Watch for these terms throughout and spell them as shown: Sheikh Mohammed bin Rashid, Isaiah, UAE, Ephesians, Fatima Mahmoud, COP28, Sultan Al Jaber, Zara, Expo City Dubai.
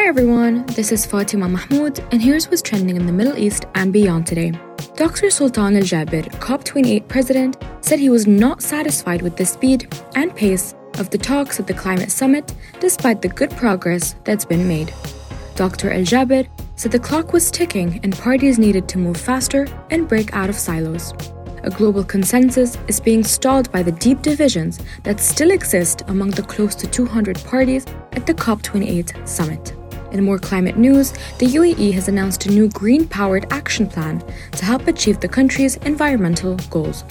Hi everyone, this is Fatima Mahmoud, and here's what's trending in the Middle East and beyond today. Dr. Sultan Al Jaber, COP28 president, said he was not satisfied with the speed and pace of the talks at the climate summit, despite the good progress that's been made. Dr. Al Jaber said the clock was ticking and parties needed to move faster and break out of silos. A global consensus is being stalled by the deep divisions that still exist among the close to 200 parties at the COP28 summit. In more climate news, the UAE has announced a new green-powered action plan to help achieve the country's environmental goals.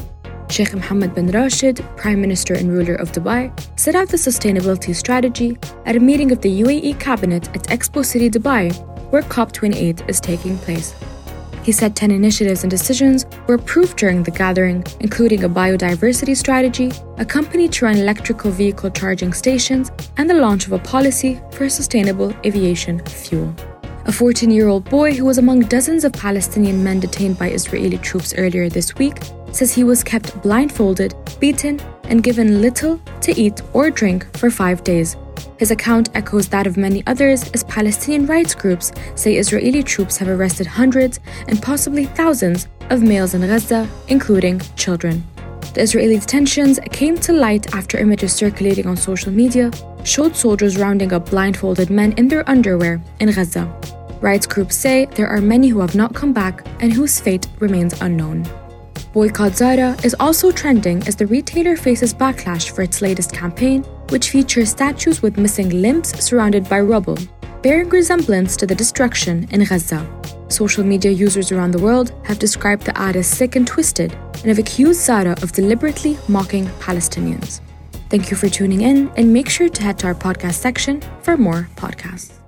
Sheikh Mohammed bin Rashid, Prime Minister and ruler of Dubai, set out the sustainability strategy at a meeting of the UAE cabinet at Expo City Dubai, where COP28 is taking place. He said 10 initiatives and decisions were approved during the gathering, including a biodiversity strategy, a company to run electrical vehicle charging stations, and the launch of a policy for sustainable aviation fuel. A 14-year-old boy who was among dozens of Palestinian men detained by Israeli troops earlier this week says he was kept blindfolded, beaten, and given little to eat or drink for 5 days. His account echoes that of many others as Palestinian rights groups say Israeli troops have arrested hundreds and possibly thousands of males in Gaza, including children. The Israeli detentions came to light after images circulating on social media showed soldiers rounding up blindfolded men in their underwear in Gaza. Rights groups say there are many who have not come back and whose fate remains unknown. Boycott Zara is also trending as the retailer faces backlash for its latest campaign, which features statues with missing limbs surrounded by rubble, bearing resemblance to the destruction in Gaza. Social media users around the world have described the ad as sick and twisted and have accused Zara of deliberately mocking Palestinians. Thank you for tuning in, and make sure to head to our podcast section for more podcasts.